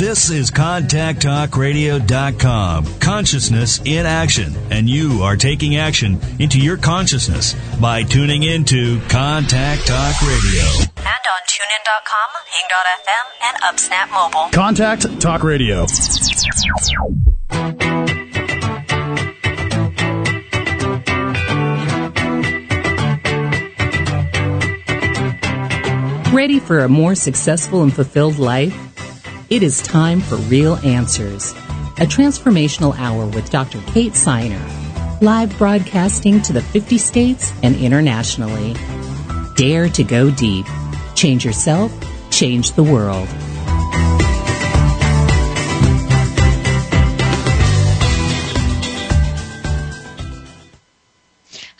This is ContactTalkRadio.com. Consciousness in action. And you are taking action into your consciousness by tuning into Contact Talk Radio. And on tunein.com, Ping.fm, and UpSnap Mobile. Contact Talk Radio. Ready for a more successful and fulfilled life? It is time for Real Answers, a transformational hour with Dr. Kate Siner, live broadcasting to the 50 states and internationally. Dare to go deep. Change yourself, change the world.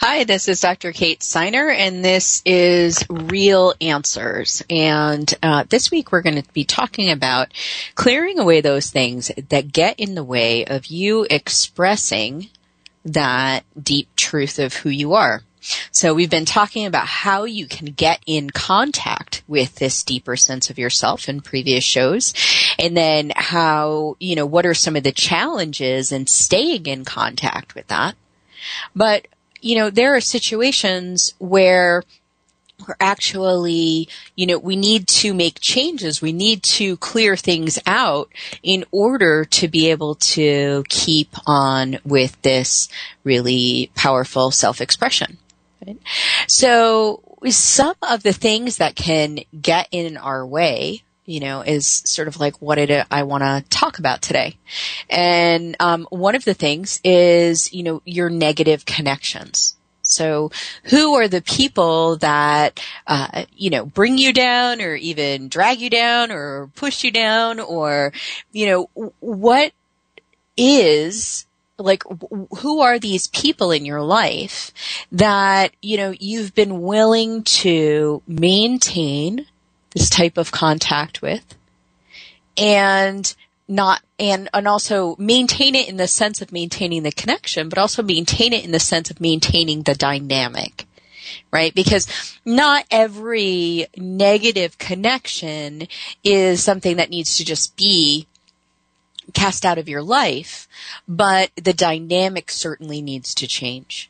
Hi, this is Dr. Kate Siner, and this is Real Answers. And this week we're going to be talking about clearing away those things that get in the way of you expressing that deep truth of who you are. So we've been talking about how you can get in contact with this deeper sense of yourself in previous shows, and then how, you know, what are some of the challenges in staying in contact with that. But you know, there are situations where we're actually, you know, we need to make changes. We need to clear things out in order to be able to keep on with this really powerful self-expression. Right? So some of the things that can get in our way, you know, is sort of like what I want to talk about today. And one of the things is, you know, your negative connections. So who are the people that, you know, bring you down or even drag you down or push you down, or, you know, what is, like, who are these people in your life that, you know, you've been willing to maintain this type of contact with, and not, and also maintain it in the sense of maintaining the connection, but also maintain it in the sense of maintaining the dynamic, right? Because not every negative connection is something that needs to just be cast out of your life, but the dynamic certainly needs to change.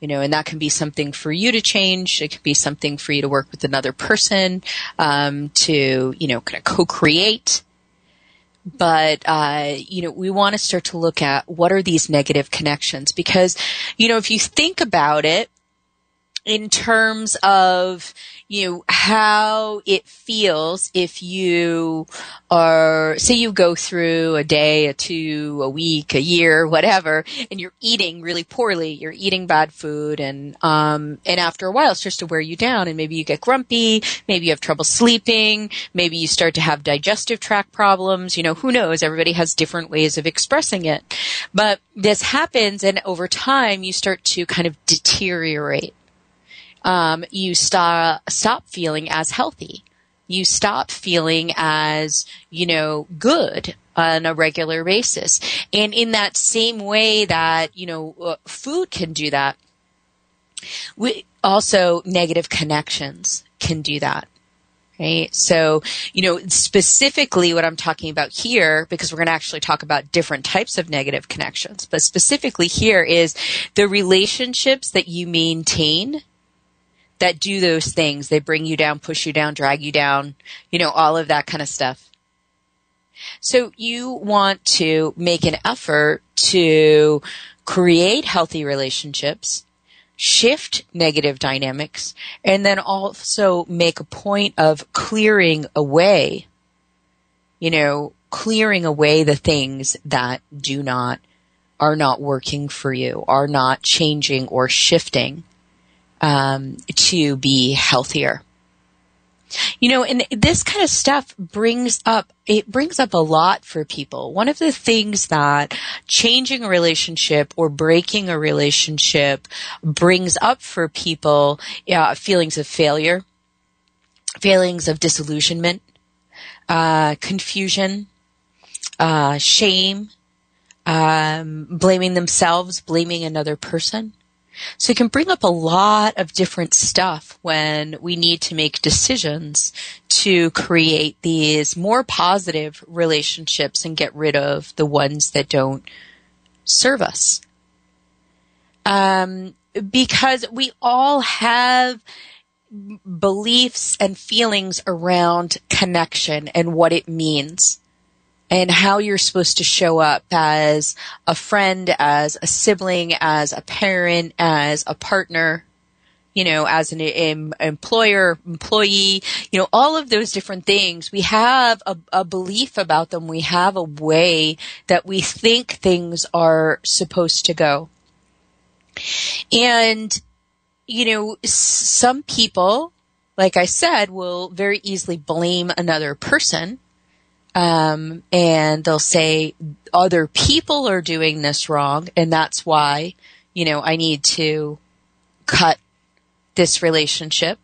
You know, and that can be something for you to change. It can be something for you to work with another person, to, you know, kind of co-create. But, you know, we want to start to look at what are these negative connections, because, you know, if you think about it in terms of, you know, how it feels if you are, say you go through a day, a 2, a week, a year, whatever, and you're eating really poorly, you're eating bad food, and after a while it starts to wear you down, and maybe you get grumpy, maybe you have trouble sleeping, maybe you start to have digestive tract problems, you know, who knows, everybody has different ways of expressing it. But this happens, and over time you start to kind of deteriorate. You stop feeling as healthy. You stop feeling as, you know, good on a regular basis. And in that same way that, you know, food can do that, we also, negative connections can do that. Right? So, you know, specifically what I'm talking about here, because we're going to actually talk about different types of negative connections, but specifically here is the relationships that you maintain that do those things. They bring you down, push you down, drag you down, you know, all of that kind of stuff. So you want to make an effort to create healthy relationships, shift negative dynamics, and then also make a point of clearing away, you know, clearing away the things that are not working for you, are not changing or shifting. To be healthier. You know, and this kind of stuff brings up a lot for people. One of the things that changing a relationship or breaking a relationship brings up for people, feelings of failure, feelings of disillusionment, confusion, shame, blaming themselves, blaming another person. So it can bring up a lot of different stuff when we need to make decisions to create these more positive relationships and get rid of the ones that don't serve us. Because we all have beliefs and feelings around connection and what it means and how you're supposed to show up as a friend, as a sibling, as a parent, as a partner, you know, as an employer, employee, you know, all of those different things. We have a belief about them. We have a way that we think things are supposed to go. And, you know, some people, like I said, will very easily blame another person. And they'll say other people are doing this wrong, and that's why, you know, I need to cut this relationship.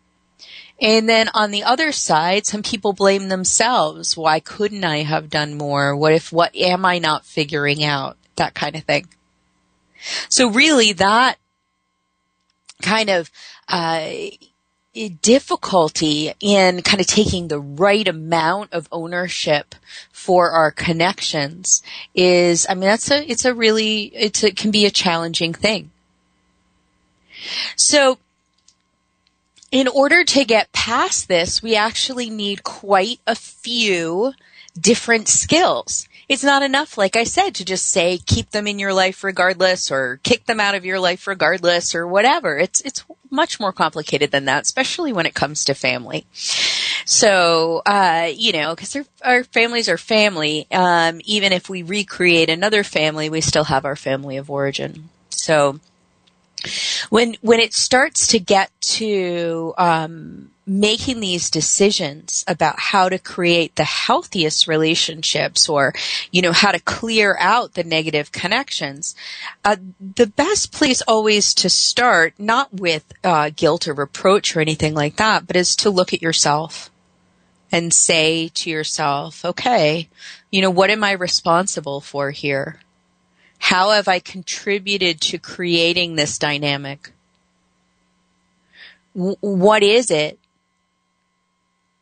And then on the other side, some people blame themselves. Why couldn't I have done more? What am I not figuring out? That kind of thing. So really that kind of difficulty in kind of taking the right amount of ownership for our connections is, I mean, it can be a challenging thing. So in order to get past this, we actually need quite a few different skills. It's not enough, like I said, to just say keep them in your life regardless or kick them out of your life regardless or whatever. It's much more complicated than that, especially when it comes to family. So, you know, because our families are family. Even if we recreate another family, we still have our family of origin. So when it starts to get to making these decisions about how to create the healthiest relationships or, you know, how to clear out the negative connections, the best place always to start, not with guilt or reproach or anything like that, but is to look at yourself and say to yourself, okay, you know, what am I responsible for here? How have I contributed to creating this dynamic? What is it?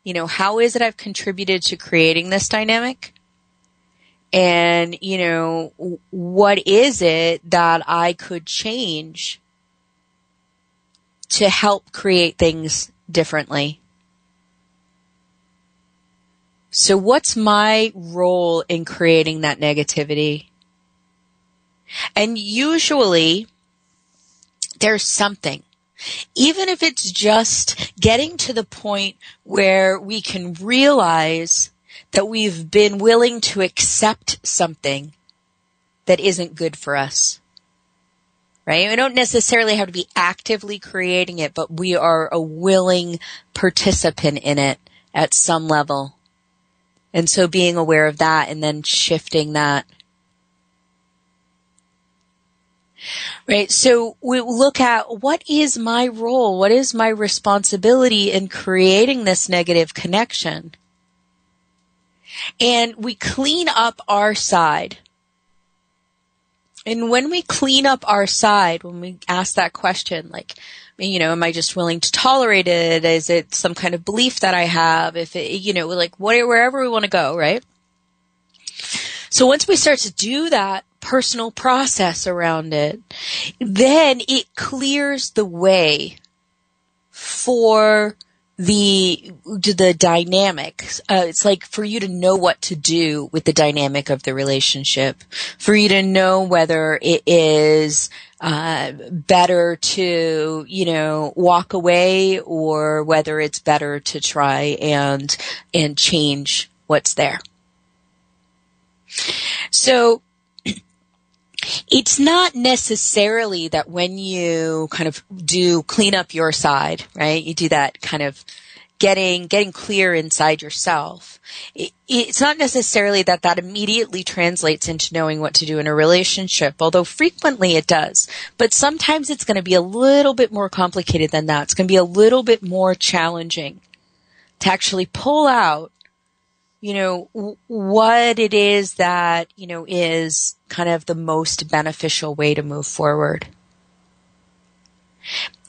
You know, how is it I've contributed to creating this dynamic? And, you know, what is it that I could change to help create things differently? So what's my role in creating that negativity? And usually there's something. Even if it's just getting to the point where we can realize that we've been willing to accept something that isn't good for us, right? We don't necessarily have to be actively creating it, but we are a willing participant in it at some level. And so being aware of that and then shifting that. Right. So we look at what is my role? What is my responsibility in creating this negative connection? And we clean up our side. And when we clean up our side, when we ask that question, like, you know, am I just willing to tolerate it? Is it some kind of belief that I have? If it, you know, like wherever we want to go, right? So once we start to do that personal process around it, then it clears the way for the dynamics. It's like for you to know what to do with the dynamic of the relationship, for you to know whether it is better to, you know, walk away or whether it's better to try and change what's there. So it's not necessarily that when you kind of do clean up your side, right? You do that kind of getting clear inside yourself. It's not necessarily that immediately translates into knowing what to do in a relationship, although frequently it does. But sometimes it's going to be a little bit more complicated than that. It's going to be a little bit more challenging to actually pull out, you know, what it is that, you know, is kind of the most beneficial way to move forward.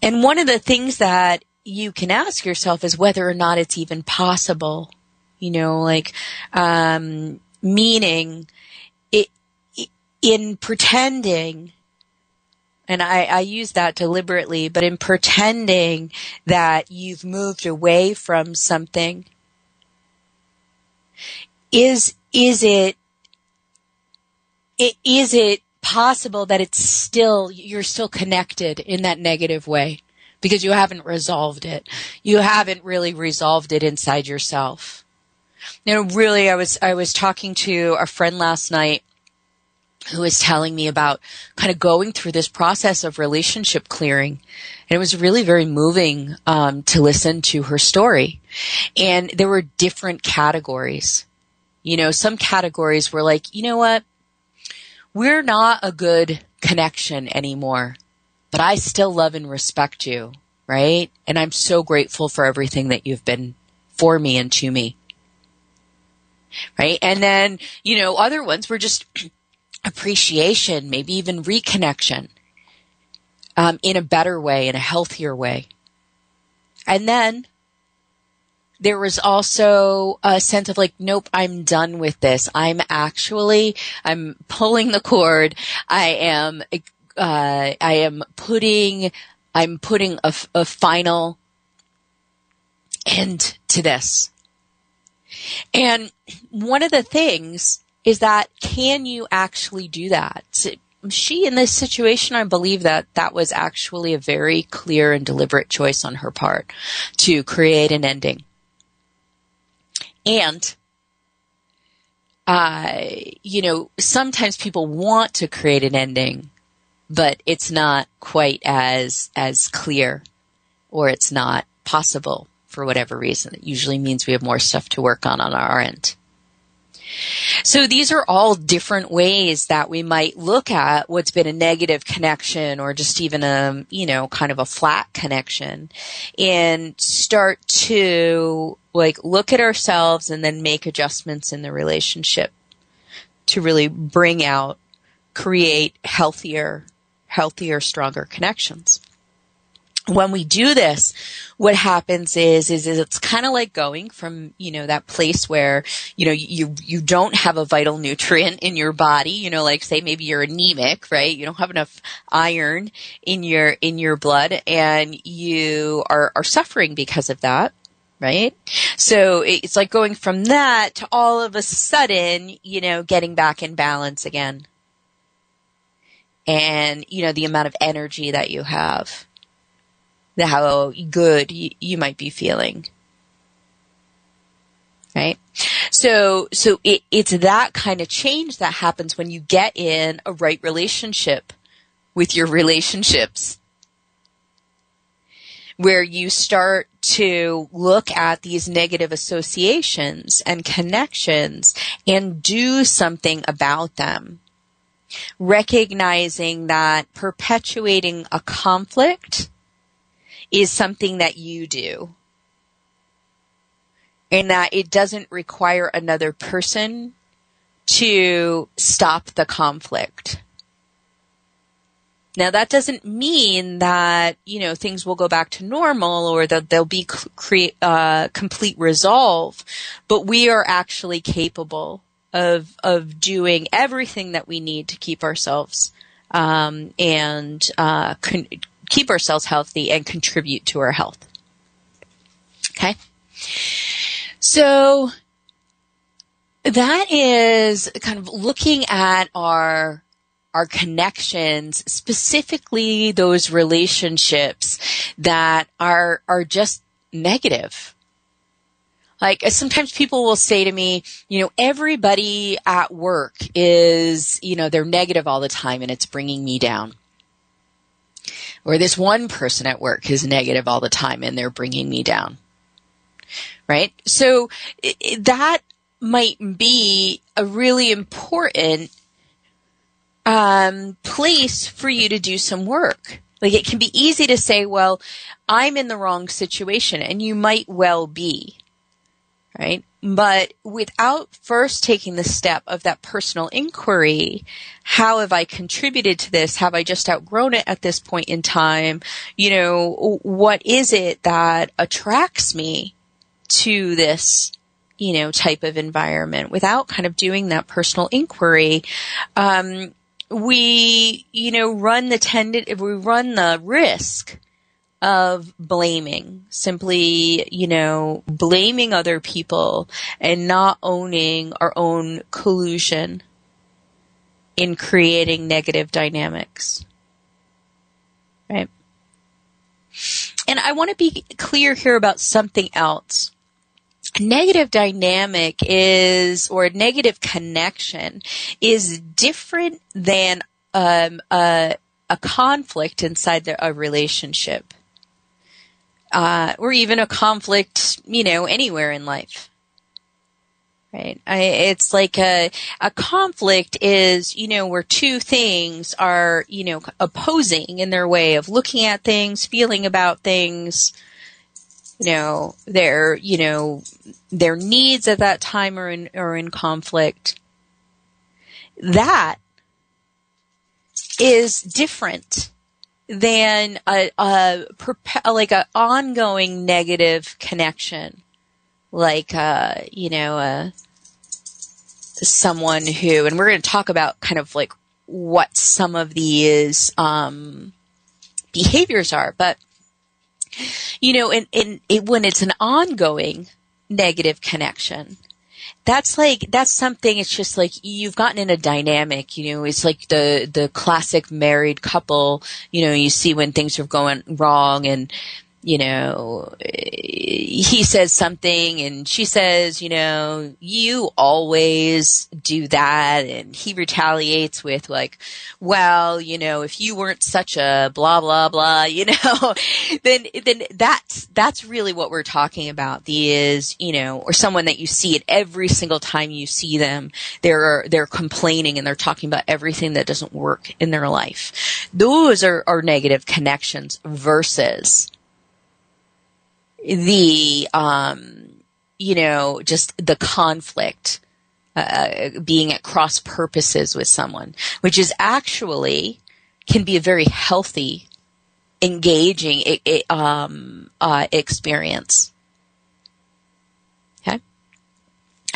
And one of the things that you can ask yourself is whether or not it's even possible, you know, like, meaning it in pretending, and I use that deliberately, but in pretending that you've moved away from something, is it possible that it's still, you're still connected in that negative way? Because you haven't resolved it. You haven't really resolved it inside yourself. You know, really, I was talking to a friend last night who was telling me about kind of going through this process of relationship clearing. And it was really very moving to listen to her story. And there were different categories. You know, some categories were like, you know what? We're not a good connection anymore. But I still love and respect you, right? And I'm so grateful for everything that you've been for me and to me, right? And then, you know, other ones were just appreciation, maybe even reconnection in a better way, in a healthier way. And then there was also a sense of like, nope, I'm done with this. I'm pulling the cord. I'm putting a final end to this. And one of the things is that, can you actually do that? She, in this situation, I believe that was actually a very clear and deliberate choice on her part to create an ending. And you know, sometimes people want to create an ending, but it's not quite as clear, or it's not possible for whatever reason. It usually means we have more stuff to work on our end. So these are all different ways that we might look at what's been a negative connection, or just even a, you know, kind of a flat connection, and start to like look at ourselves and then make adjustments in the relationship to really bring out, create healthier, stronger connections. When we do this, what happens is it's kind of like going from, you know, that place where, you know, you don't have a vital nutrient in your body, you know, like say maybe you're anemic, right? You don't have enough iron in your blood, and you are suffering because of that, right? So it's like going from that to all of a sudden, you know, getting back in balance again. And, you know, the amount of energy that you have, how good you might be feeling, right? So it's that kind of change that happens when you get in a right relationship with your relationships, where you start to look at these negative associations and connections and do something about them. Recognizing that perpetuating a conflict is something that you do, and that it doesn't require another person to stop the conflict. Now, that doesn't mean that, you know, things will go back to normal, or that there'll be complete resolve, but we are actually capable of doing everything that we need to keep ourselves keep ourselves healthy and contribute to our health. Okay? So that is kind of looking at our connections, specifically those relationships that are just negative. Like, sometimes people will say to me, you know, everybody at work is, you know, they're negative all the time and it's bringing me down. Or this one person at work is negative all the time and they're bringing me down. Right? So that might be a really important place for you to do some work. Like, it can be easy to say, well, I'm in the wrong situation, and you might well be. Right? But without first taking the step of that personal inquiry, how have I contributed to this? Have I just outgrown it at this point in time? You know, what is it that attracts me to this, you know, type of environment? Without kind of doing that personal inquiry, we, you know, run the risk of blaming, simply, you know, blaming other people and not owning our own collusion in creating negative dynamics, right? And I want to be clear here about something else. Negative dynamic is, or negative connection is different than a conflict inside a relationship. Or even a conflict, you know, anywhere in life, right? It's like a conflict is, you know, where two things are, you know, opposing in their way of looking at things, feeling about things, you know, their needs at that time are in conflict. That is different than like an ongoing negative connection, like someone who, and we're going to talk about kind of like what some of these behaviors are, but you know, when it's an ongoing negative connection, that's something. It's just like you've gotten in a dynamic, you know, it's like the classic married couple, you know, you see when things are going wrong and, you know, he says something and she says, you know, you always do that. And he retaliates with like, well, you know, if you weren't such a blah, blah, blah, you know, then that's really what we're talking about. You know, or someone that you see it every single time you see them, they're complaining and they're talking about everything that doesn't work in their life. Those are negative connections versus the, you know, just the conflict, being at cross purposes with someone, which is actually can be a very healthy, engaging, experience. Okay.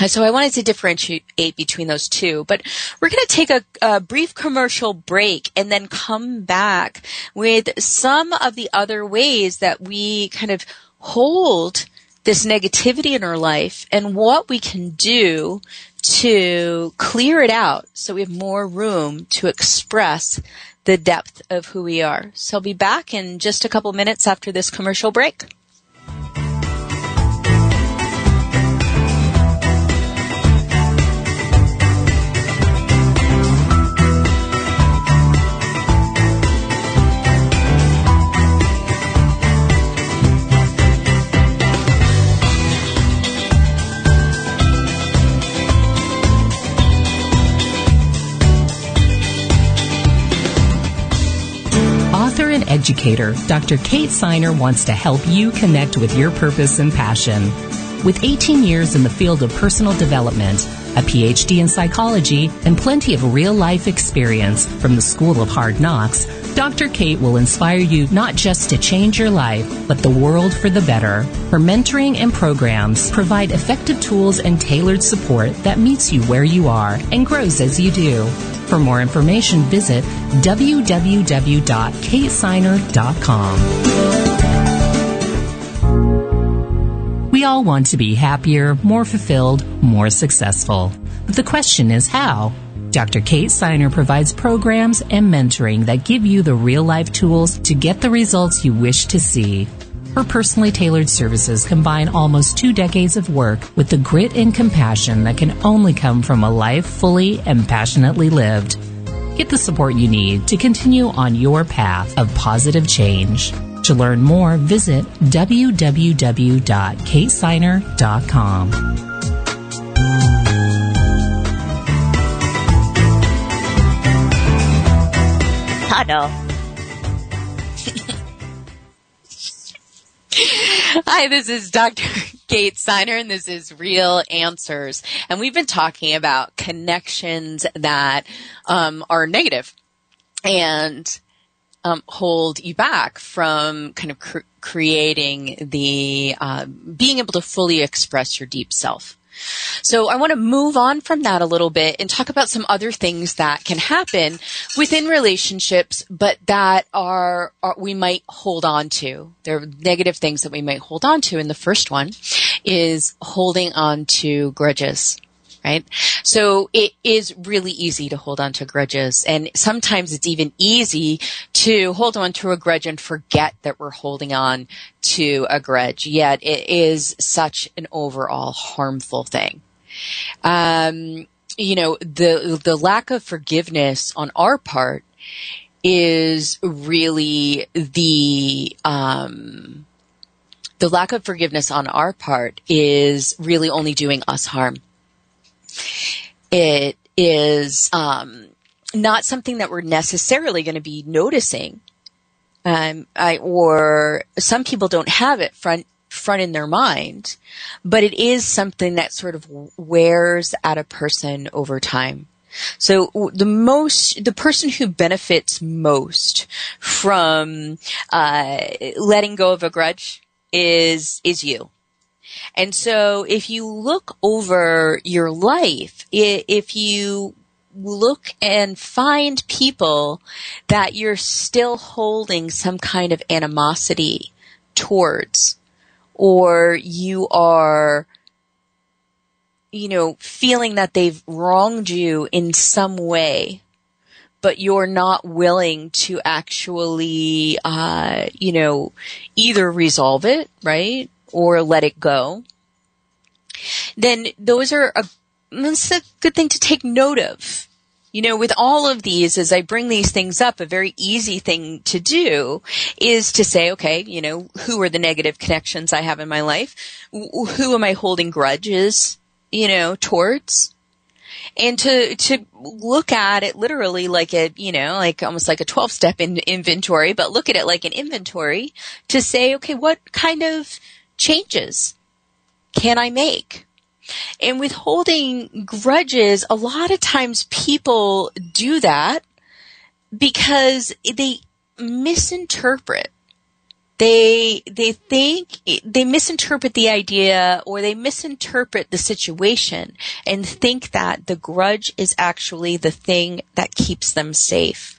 So I wanted to differentiate between those two, but we're going to take a brief commercial break and then come back with some of the other ways that we kind of hold this negativity in our life and what we can do to clear it out so we have more room to express the depth of who we are. So I'll be back in just a couple minutes after this commercial break. Educator, Dr. Kate Siner wants to help you connect with your purpose and passion. With 18 years in the field of personal development, a PhD in psychology, and plenty of real-life experience from the School of Hard Knocks, Dr. Kate will inspire you not just to change your life, but the world for the better. Her mentoring and programs provide effective tools and tailored support that meets you where you are and grows as you do. For more information, visit www.katesiner.com. We all want to be happier, more fulfilled, more successful. But the question is how? Dr. Kate Siner provides programs and mentoring that give you the real-life tools to get the results you wish to see. Her personally tailored services combine almost 2 decades of work with the grit and compassion that can only come from a life fully and passionately lived. Get the support you need to continue on your path of positive change. To learn more, visit www.katesiner.com. Hi, this is Dr. Kate Siner, and this is Real Answers. And we've been talking about connections that are negative and hold you back from kind of creating the being able to fully express your deep self. So I want to move on from that a little bit and talk about some other things that can happen within relationships, but that are we might hold on to. There are negative things that we might hold on to, and the first one is holding on to grudges, right? So it is really easy to hold on to grudges, and sometimes it's even easy to hold on to a grudge and forget that we're holding on to a grudge, yet it is such an overall harmful thing. You know, the lack of forgiveness on our part is really the lack of forgiveness on our part is really only doing us harm. It is not something that we're necessarily going to be noticing. Or some people don't have it front in their mind, but it is something that sort of wears at a person over time. So the person who benefits most from letting go of a grudge is you. And so if you look over your life, if you look and find people that you're still holding some kind of animosity towards, or you are, you know, feeling that they've wronged you in some way, but you're not willing to actually, you know, either resolve it, right? Or let it go, then those are that's a good thing to take note of. You know, with all of these, as I bring these things up, a very easy thing to do is to say, okay, you know, who are the negative connections I have in my life? Who am I holding grudges, you know, towards? And to look at it literally like a, you know, like almost like a 12-step inventory, but look at it like an inventory to say, okay, what kind of changes can I make? And with holding grudges, a lot of times people do that because they misinterpret. They misinterpret the idea, or they misinterpret the situation and think that the grudge is actually the thing that keeps them safe.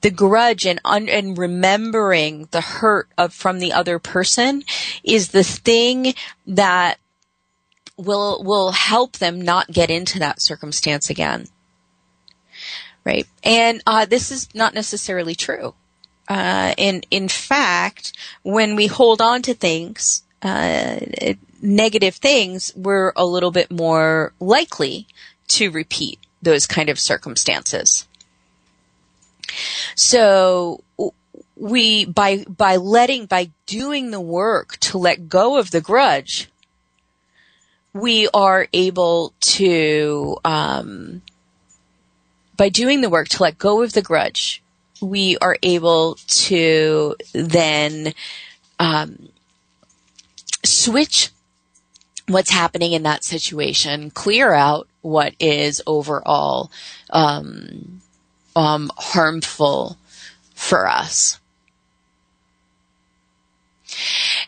The grudge and remembering the hurt from the other person is the thing that will help them not get into that circumstance again. Right? And, this is not necessarily true. In fact, when we hold on to things, negative things, we're a little bit more likely to repeat those kind of circumstances. So we, by doing the work to let go of the grudge, we are able to, by doing the work to let go of the grudge, we are able to then switch what's happening in that situation, clear out what is overall harmful for us.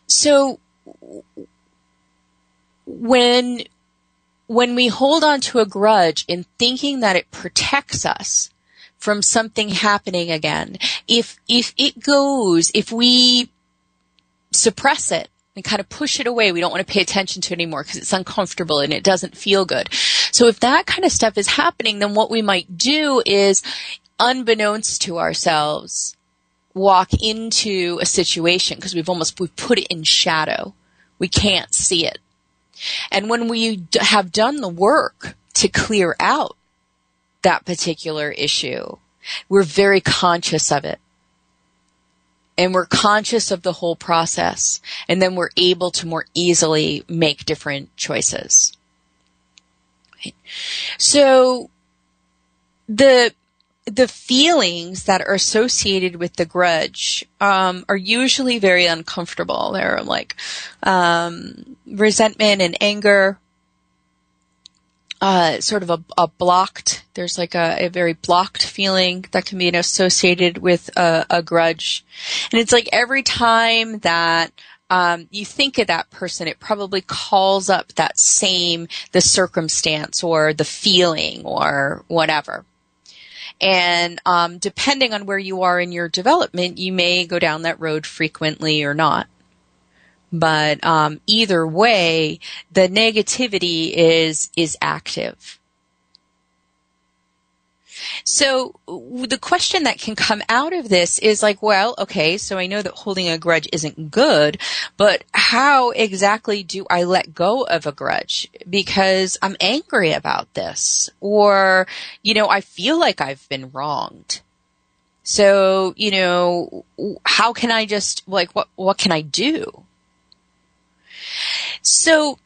So when we hold on to a grudge in thinking that it protects us from something happening again, if we suppress it and kind of push it away, we don't want to pay attention to it anymore because it's uncomfortable and it doesn't feel good. So if that kind of stuff is happening, then what we might do is, unbeknownst to ourselves, walk into a situation because we've put it in shadow. We can't see it. And when we have done the work to clear out that particular issue, we're very conscious of it. And we're conscious of the whole process. And then we're able to more easily make different choices. Right? So the feelings that are associated with the grudge are usually very uncomfortable. They're like resentment and anger, sort of a blocked, there's like a very blocked feeling that can be associated with a grudge. And it's like every time that you think of that person, it probably calls up that same, the circumstance or the feeling or whatever. And depending on where you are in your development, you may go down that road frequently or not. But either way, the negativity is active. So the question that can come out of this is like, well, okay, so I know that holding a grudge isn't good, but how exactly do I let go of a grudge? Because I'm angry about this, or, you know, I feel like I've been wronged. So, you know, how can I just, like, what can I do? So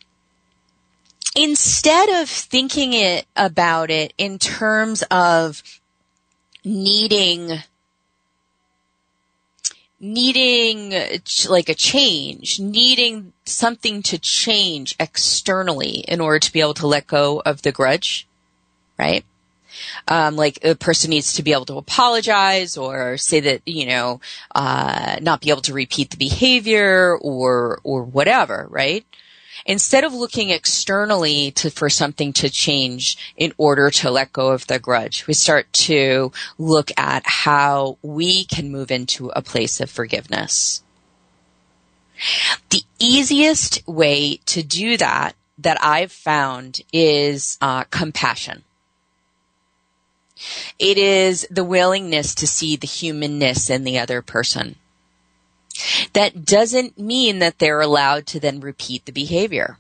instead of thinking about it in terms of needing like a change, needing something to change externally in order to be able to let go of the grudge, right? Like a person needs to be able to apologize or say that, you know, not be able to repeat the behavior or whatever, right? Instead of looking externally for something to change in order to let go of the grudge, we start to look at how we can move into a place of forgiveness. The easiest way to do that I've found, is compassion. It is the willingness to see the humanness in the other person. That doesn't mean that they're allowed to then repeat the behavior.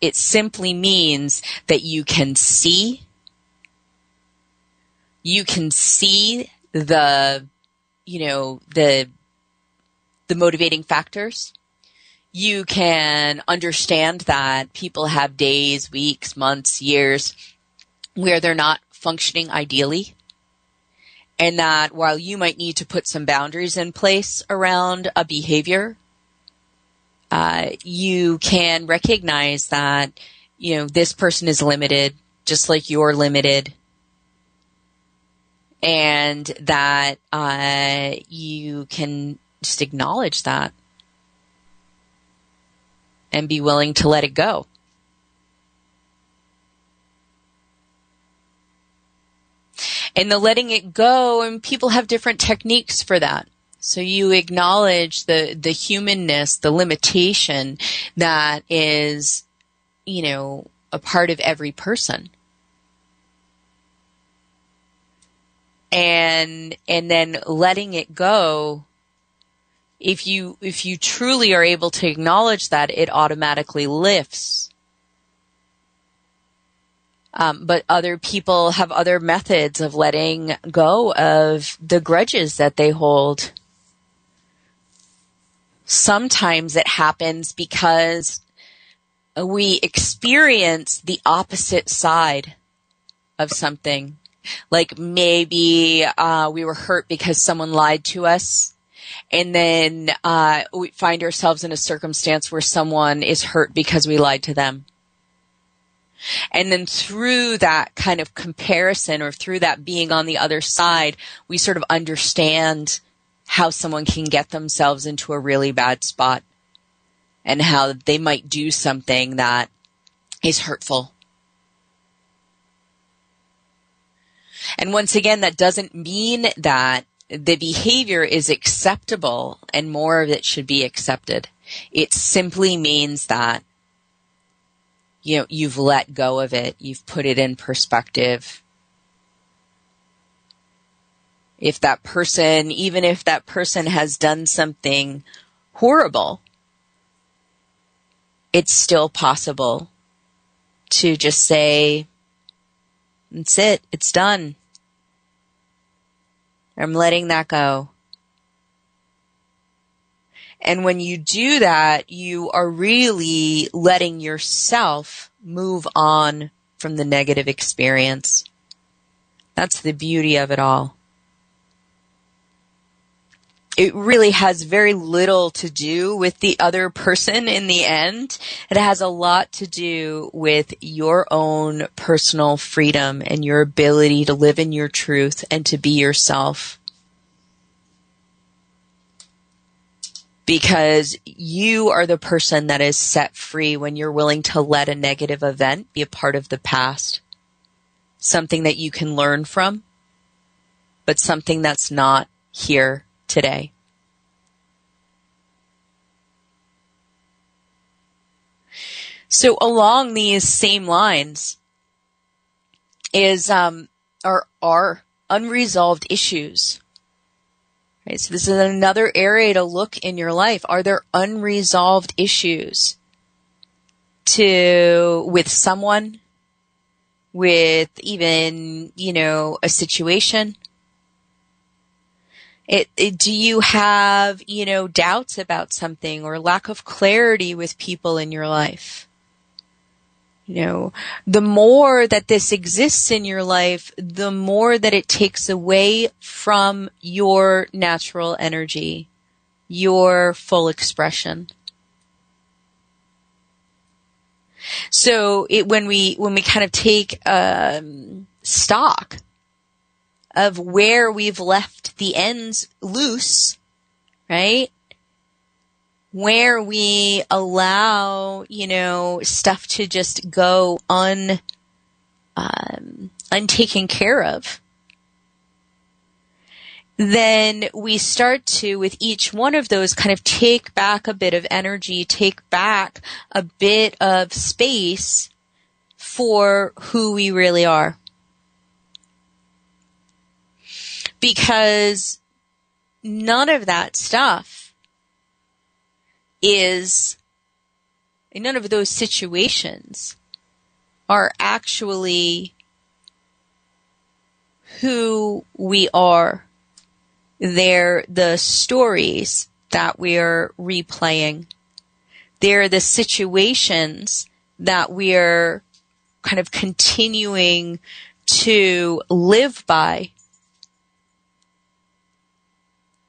It simply means that you can see the, you know, the motivating factors. You can understand that people have days, weeks, months, years where they're not functioning ideally. And that while you might need to put some boundaries in place around a behavior, you can recognize that, you know, this person is limited, just like you're limited. And that you can just acknowledge that and be willing to let it go. And the letting it go, and people have different techniques for that. So you acknowledge the humanness, the limitation that is, you know, a part of every person. And then letting it go, if you truly are able to acknowledge that, it automatically lifts. But other people have other methods of letting go of the grudges that they hold. Sometimes it happens because we experience the opposite side of something. Like maybe we were hurt because someone lied to us. And then we find ourselves in a circumstance where someone is hurt because we lied to them. And then through that kind of comparison, or through that being on the other side, we sort of understand how someone can get themselves into a really bad spot and how they might do something that is hurtful. And once again, that doesn't mean that the behavior is acceptable and more of it should be accepted. It simply means that, you know, you've let go of it. You've put it in perspective. If that person, even if that person has done something horrible, it's still possible to just say, that's it. It's done. I'm letting that go. And when you do that, you are really letting yourself move on from the negative experience. That's the beauty of it all. It really has very little to do with the other person in the end. It has a lot to do with your own personal freedom and your ability to live in your truth and to be yourself. Because you are the person that is set free when you're willing to let a negative event be a part of the past. Something that you can learn from, but something that's not here today. So along these same lines is are unresolved issues. Right? So this is another area to look in your life. Are there unresolved issues with someone, with even, a situation? Do you have, doubts about something or lack of clarity with people in your life? The more that this exists in your life, the more that it takes away from your natural energy, your full expression. So when we kind of take stock of where we've left the ends loose, right? Where we allow, stuff to just go untaken care of, then we start to, with each one of those, kind of take back a bit of energy, take back a bit of space for who we really are. Because none of that stuff none of those situations are actually who we are. They're the stories that we are replaying. They're the situations that we are kind of continuing to live by,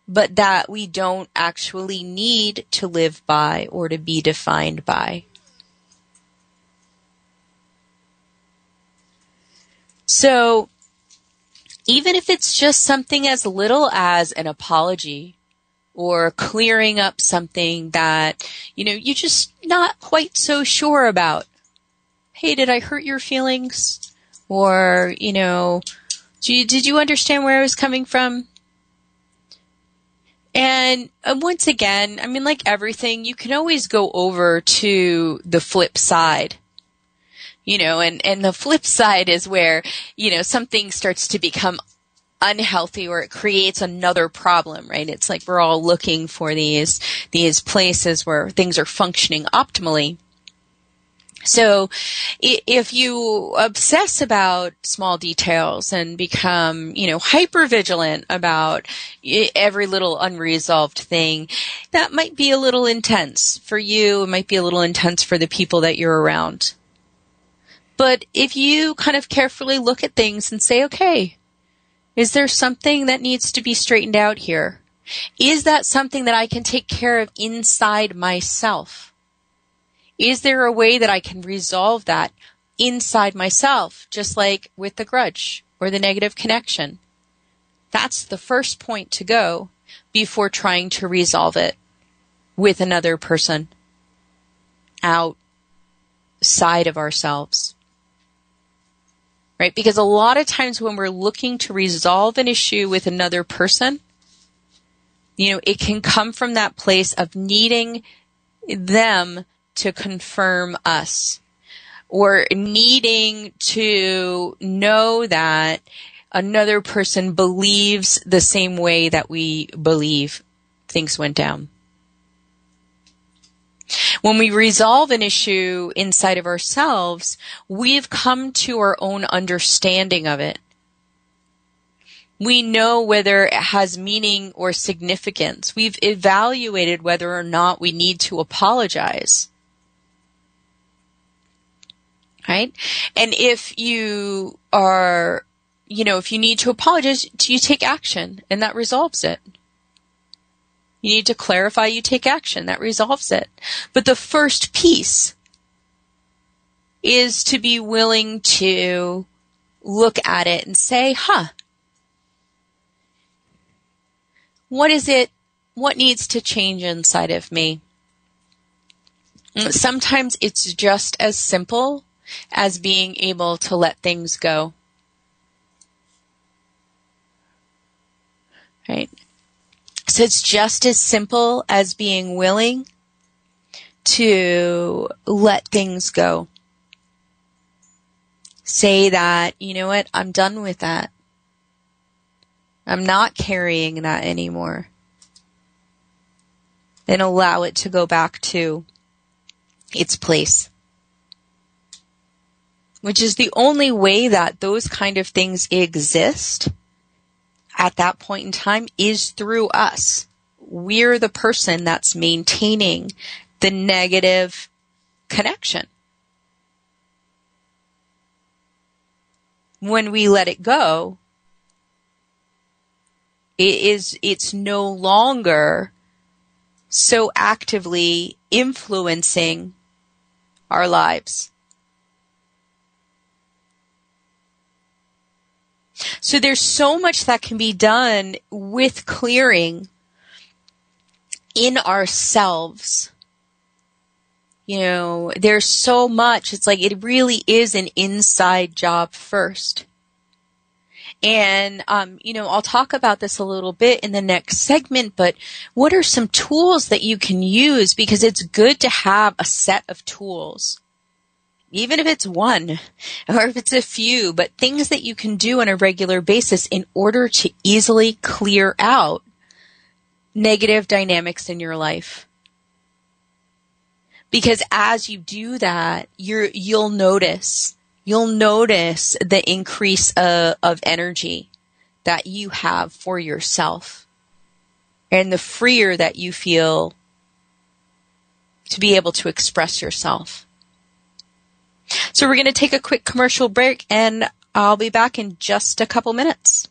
but that we don't actually need to live by or to be defined by. So even if it's just something as little as an apology or clearing up something that, you're just not quite so sure about. Hey, did I hurt your feelings? Or, did you understand where I was coming from? And once again, like everything, you can always go over to the flip side, and the flip side is where, something starts to become unhealthy or it creates another problem, right? It's like we're all looking for these places where things are functioning optimally. So if you obsess about small details and become, hypervigilant about every little unresolved thing, that might be a little intense for you. It might be a little intense for the people that you're around. But if you kind of carefully look at things and say, okay, is there something that needs to be straightened out here? Is that something that I can take care of inside myself? Is there a way that I can resolve that inside myself, just like with the grudge or the negative connection? That's the first point to go before trying to resolve it with another person outside of ourselves, right? Because a lot of times when we're looking to resolve an issue with another person, it can come from that place of needing them to confirm us, or needing to know that another person believes the same way that we believe things went down. When we resolve an issue inside of ourselves, we've come to our own understanding of it. We know whether it has meaning or significance. We've evaluated whether or not we need to apologize. Right? And if you are, you know, if you need to apologize, you take action, and that resolves it. You need to clarify, you take action. That resolves it. But the first piece is to be willing to look at it and say, huh, what is it? What needs to change inside of me? Sometimes it's just as simple as being able to let things go. Right? So it's just as simple as being willing to let things go. Say that, you know what, I'm done with that. I'm not carrying that anymore. Then allow it to go back to its place. Which is the only way that those kind of things exist at that point in time is through us. We're the person that's maintaining the negative connection. When we let it go, it's no longer so actively influencing our lives. So there's so much that can be done with clearing in ourselves. You know, there's so much. It's like it really is an inside job first. And, you know, I'll talk about this a little bit in the next segment, but what are some tools that you can use? Because it's good to have a set of tools. Even if it's one or if it's a few, but things that you can do on a regular basis in order to easily clear out negative dynamics in your life. Because as you do that, you'll notice the increase of energy that you have for yourself and the freer that you feel to be able to express yourself. So we're going to take a quick commercial break, and I'll be back in just a couple minutes.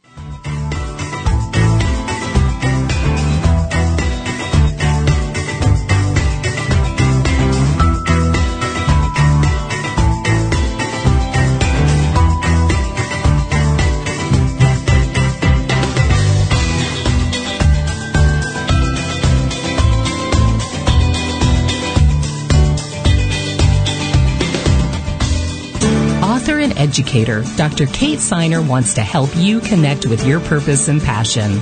An educator, Dr. Kate Siner wants to help you connect with your purpose and passion.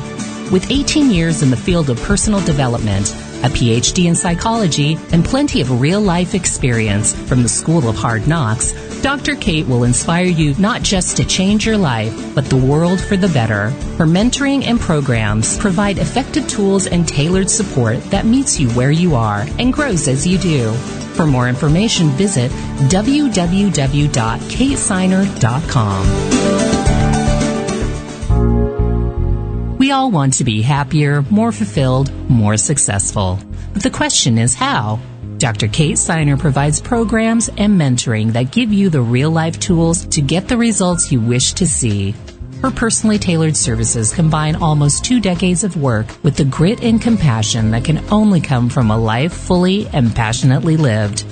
With 18 years in the field of personal development, a PhD in psychology, and plenty of real-life experience from the School of Hard Knocks, Dr. Kate will inspire you not just to change your life, but the world for the better. Her mentoring and programs provide effective tools and tailored support that meets you where you are and grows as you do. For more information, visit www.katesiner.com. We all want to be happier, more fulfilled, more successful. But the question is how? Dr. Kate Siner provides programs and mentoring that give you the real-life tools to get the results you wish to see. Her personally tailored services combine almost 2 decades of work with the grit and compassion that can only come from a life fully and passionately lived.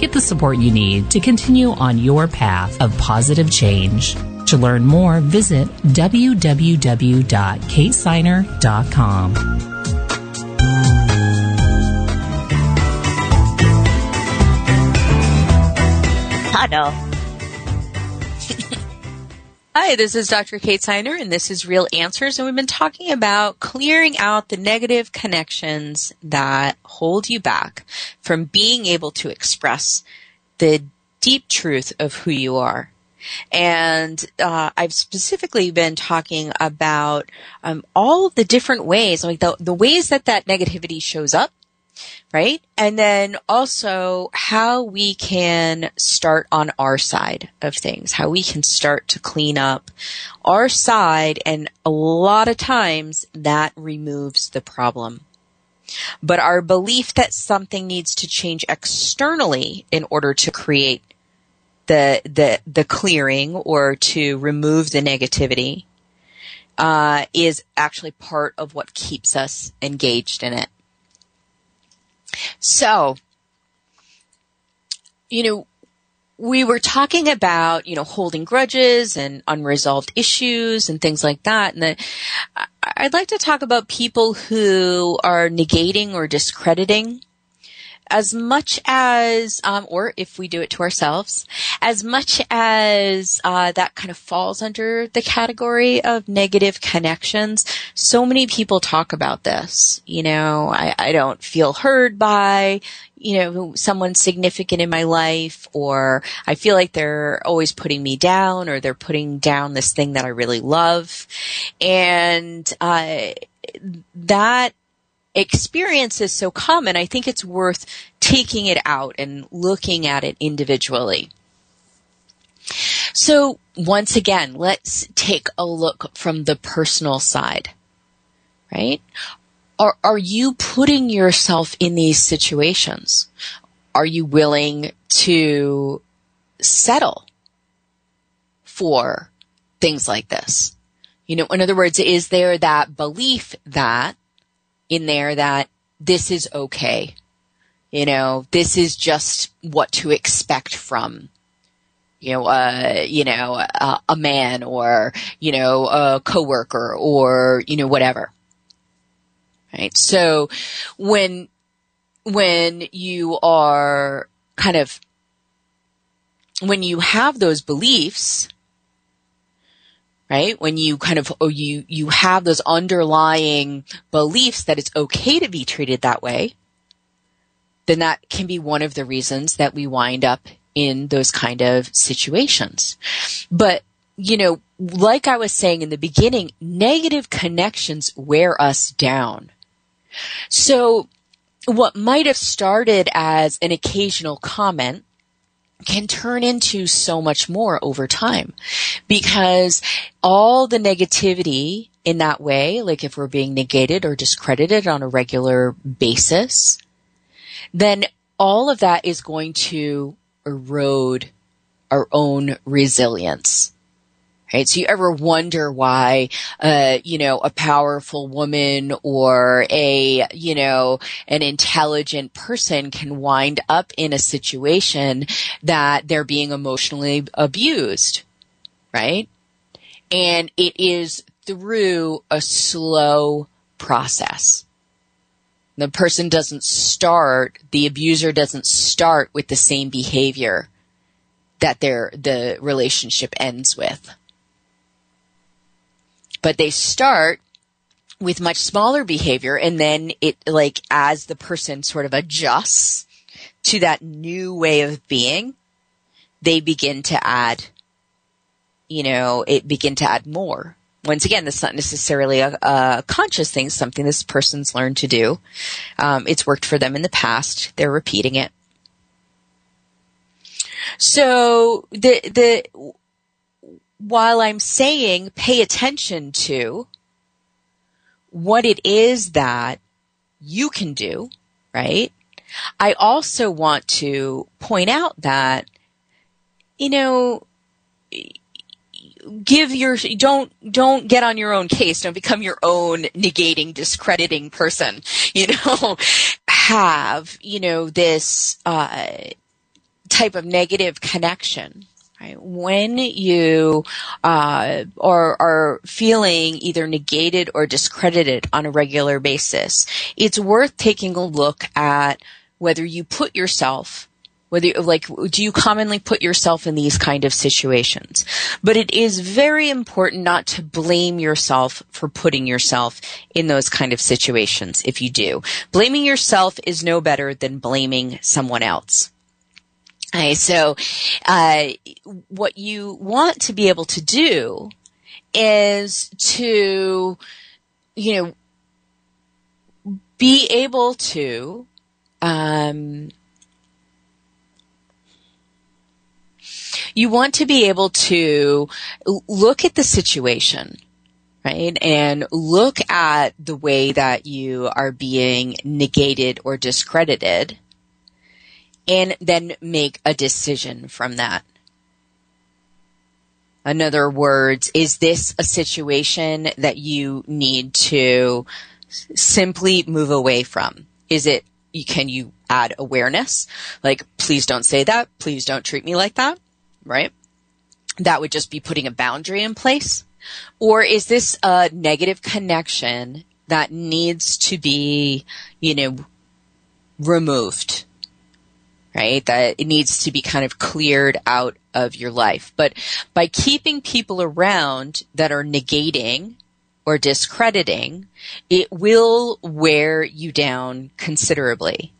Get the support you need to continue on your path of positive change. To learn more, visit www.katesiner.com. Hi, this is Dr. Kate Siner, and this is Real Answers, and we've been talking about clearing out the negative connections that hold you back from being able to express the deep truth of who you are. And I've specifically been talking about all the different ways, like the ways that negativity shows up, right? And then also how we can start on our side of things, how we can start to clean up our side. And a lot of times that removes the problem. But our belief that something needs to change externally in order to create the clearing or to remove the negativity is actually part of what keeps us engaged in it. So, you know, we were talking about, you know, holding grudges and unresolved issues and things like that. And I'd like to talk about people who are negating or discrediting as much as, or if we do it to ourselves, as much as that kind of falls under the category of negative connections. So many people talk about this. You know, I don't feel heard by, you know, someone significant in my life, or I feel like they're always putting me down, or they're putting down this thing that I really love. And that experience is so common, I think it's worth taking it out and looking at it individually. So once again, let's take a look from the personal side, right? Are you putting yourself in these situations? Are you willing to settle for things like this? You know, in other words, is there that belief that in there that this is okay, you know, this is just what to expect from, a man, or, you know, a coworker, or, you know, whatever. Right? So when you are kind of, when you have those beliefs, right? When you kind of, you have those underlying beliefs that it's okay to be treated that way, then that can be one of the reasons that we wind up in those kind of situations. But, you know, like I was saying in the beginning, negative connections wear us down. So what might have started as an occasional comment can turn into so much more over time, because all the negativity in that way, like if we're being negated or discredited on a regular basis, then all of that is going to erode our own resilience. Right? So you ever wonder why, a powerful woman or an intelligent person can wind up in a situation that they're being emotionally abused, right? And it is through a slow process. The person doesn't start, the abuser doesn't start with the same behavior that the relationship ends with. But they start with much smaller behavior, and then it, like, as the person sort of adjusts to that new way of being, they begin to add, more. Once again, that's not necessarily a conscious thing, something this person's learned to do. It's worked for them in the past. They're repeating it. So while I'm saying pay attention to what it is that you can do, right? I also want to point out that, don't get on your own case. Don't become your own negating, discrediting person, have, this type of negative connection. When you are feeling either negated or discredited on a regular basis, it's worth taking a look at whether you put yourself, do you commonly put yourself in these kind of situations? But it is very important not to blame yourself for putting yourself in those kind of situations if you do. Blaming yourself is no better than blaming someone else. Okay, so what you want to be able to do is to, be able to you want to be able to look at the situation, right, and look at the way that you are being negated or discredited, and then make a decision from that. In other words, is this a situation that you need to simply move away from? Is it, can you add awareness? Like, please don't say that. Please don't treat me like that, right? That would just be putting a boundary in place. Or is this a negative connection that needs to be, you know, removed, right? That it needs to be kind of cleared out of your life. But by keeping people around that are negating or discrediting, it will wear you down considerably.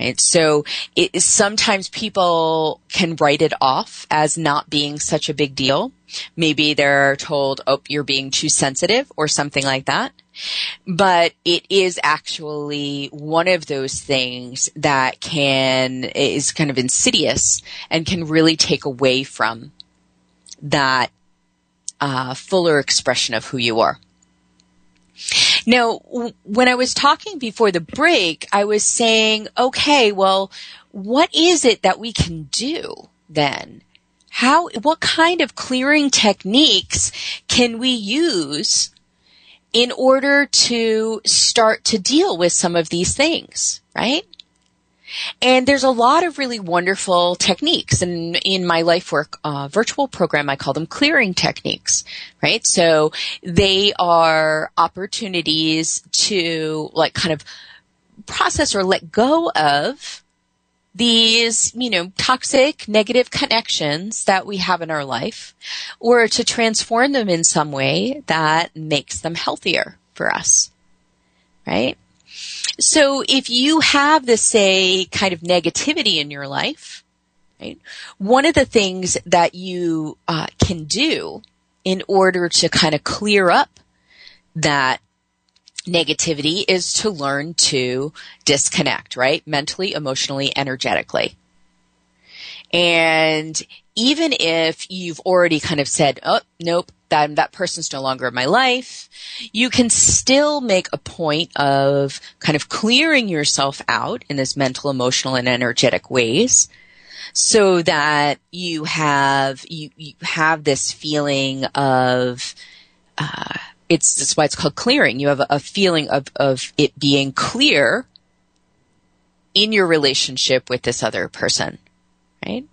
Right? So it is, sometimes people can write it off as not being such a big deal. Maybe they're told, oh, you're being too sensitive or something like that. But it is actually one of those things that can, is kind of insidious and can really take away from that fuller expression of who you are. Now, when I was talking before the break, I was saying, okay, well, what is it that we can do then? How, what kind of clearing techniques can we use in order to start to deal with some of these things, right? And there's a lot of really wonderful techniques. And in my LifeWork virtual program, I call them clearing techniques, right? So they are opportunities to like kind of process or let go of these, you know, toxic, negative connections that we have in our life, or to transform them in some way that makes them healthier for us, right? So if you have this, say, kind of negativity in your life, right, one of the things that you can do in order to kind of clear up that negativity is to learn to disconnect, right? Mentally, emotionally, energetically. And even if you've already kind of said, oh, nope, that person's no longer in my life, you can still make a point of kind of clearing yourself out in this mental, emotional, and energetic ways so that you have this feeling of, that's why it's called clearing. You have a feeling of it being clear in your relationship with this other person, right?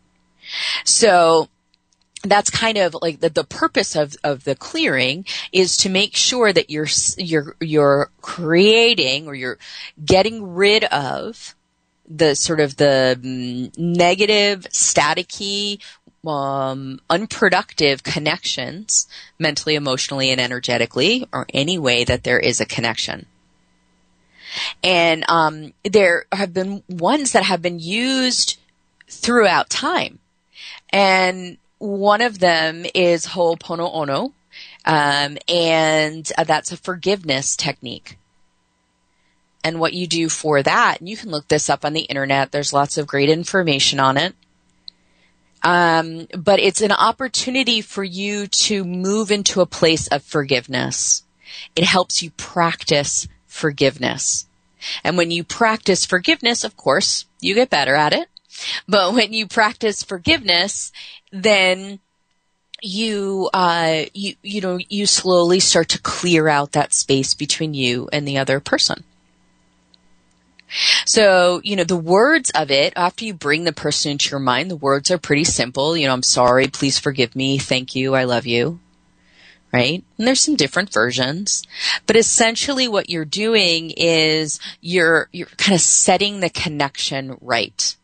So that's kind of like the purpose of the clearing is to make sure that you're creating or you're getting rid of the sort of the negative, staticky, unproductive connections mentally, emotionally, and energetically, or any way that there is a connection. And there have been ones that have been used throughout time. And one of them is Ho'oponopono, and that's a forgiveness technique. And what you do for that, and you can look this up on the internet, there's lots of great information on it. But it's an opportunity for you to move into a place of forgiveness. It helps you practice forgiveness. And when you practice forgiveness, of course, you get better at it. But when you practice forgiveness, then you slowly start to clear out that space between you and the other person. So, you know, the words of it, after you bring the person into your mind, the words are pretty simple. You know, I'm sorry, please forgive me, thank you, I love you, right? And there's some different versions. But essentially what you're doing is you're kind of setting the connection right.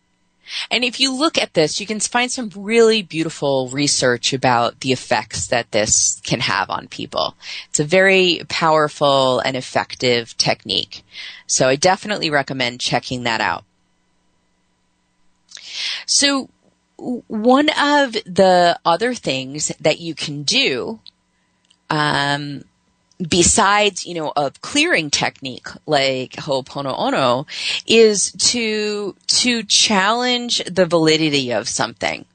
And if you look at this, you can find some really beautiful research about the effects that this can have on people. It's a very powerful and effective technique. So I definitely recommend checking that out. So one of the other things that you can do, besides, you know, a clearing technique like Ho'oponopono, is to challenge the validity of something.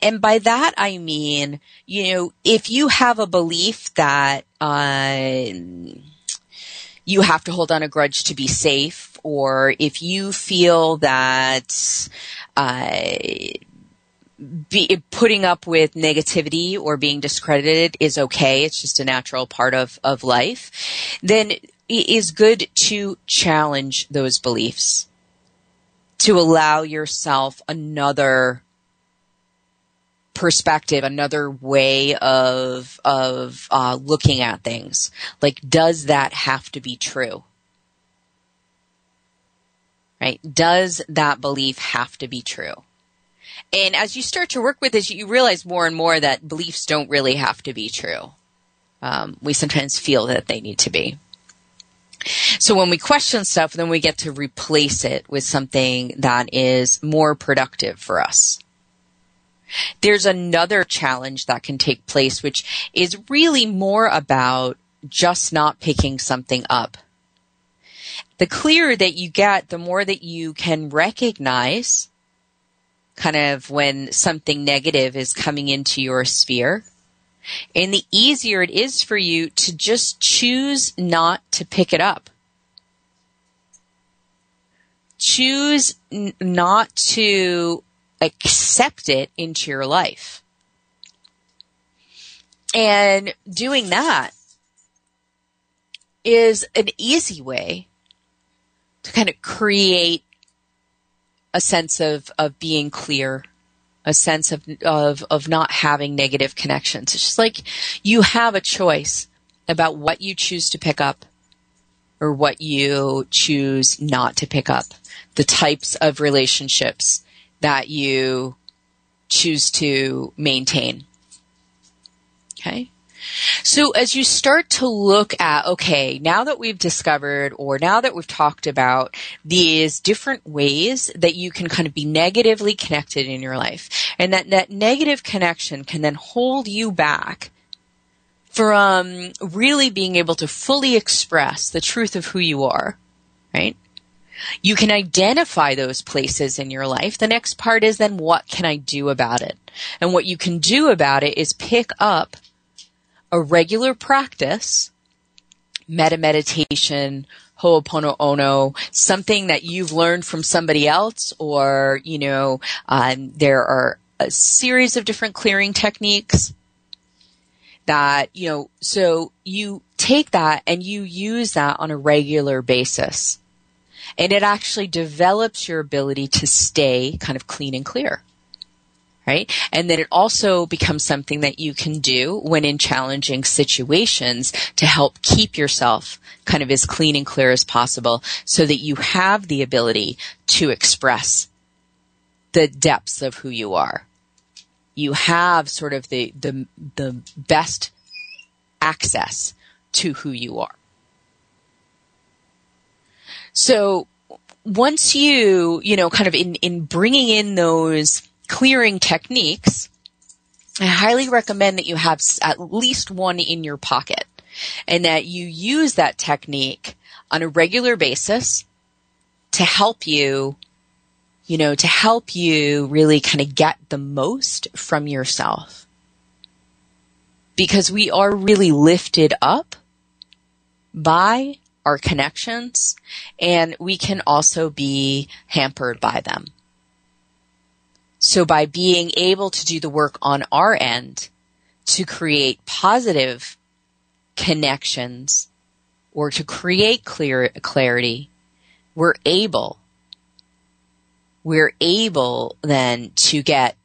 And by that I mean, you know, if you have a belief that you have to hold on a grudge to be safe, or if you feel that putting up with negativity or being discredited is okay. It's just a natural part of life. Then it is good to challenge those beliefs, to allow yourself another perspective, another way of looking at things. Like, does that have to be true? Right? Does that belief have to be true? And as you start to work with this, you realize more and more that beliefs don't really have to be true. We sometimes feel that they need to be. So when we question stuff, then we get to replace it with something that is more productive for us. There's another challenge that can take place, which is really more about just not picking something up. The clearer that you get, the more that you can recognize kind of when something negative is coming into your sphere. And the easier it is for you to just choose not to pick it up. Choose not to accept it into your life. And doing that is an easy way to kind of create a sense of being clear, a sense of not having negative connections. It's just like you have a choice about what you choose to pick up or what you choose not to pick up, the types of relationships that you choose to maintain. Okay? So as you start to look at, okay, now that we've discovered or now that we've talked about these different ways that you can kind of be negatively connected in your life, and that negative connection can then hold you back from really being able to fully express the truth of who you are, right? You can identify those places in your life. The next part is then what can I do about it? And what you can do about it is pick up a regular practice, meditation, Ho'oponopono, something that you've learned from somebody else, or, you know, there are a series of different clearing techniques that, you know, so you take that and you use that on a regular basis. And it actually develops your ability to stay kind of clean and clear. Right? And then it also becomes something that you can do when in challenging situations to help keep yourself kind of as clean and clear as possible so that you have the ability to express the depths of who you are. You have sort of the best access to who you are. So once you know, kind of in bringing in those clearing techniques, I highly recommend that you have at least one in your pocket and that you use that technique on a regular basis to help you, you know, to help you really kind of get the most from yourself. Because we are really lifted up by our connections, and we can also be hampered by them. So by being able to do the work on our end to create positive connections or to create clarity, we're able then to get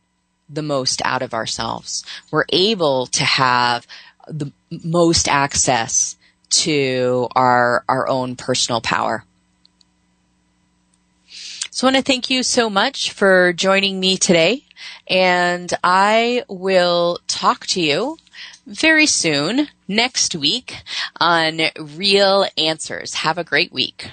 the most out of ourselves. We're able to have the most access to our own personal power. So I want to thank you so much for joining me today, and I will talk to you very soon next week on Real Answers. Have a great week.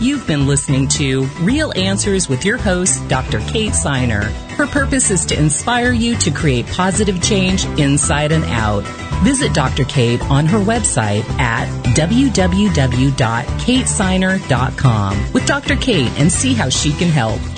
You've been listening to Real Answers with your host, Dr. Kate Siner. Her purpose is to inspire you to create positive change inside and out. Visit Dr. Kate on her website at www.katesiner.com with Dr. Kate and see how she can help.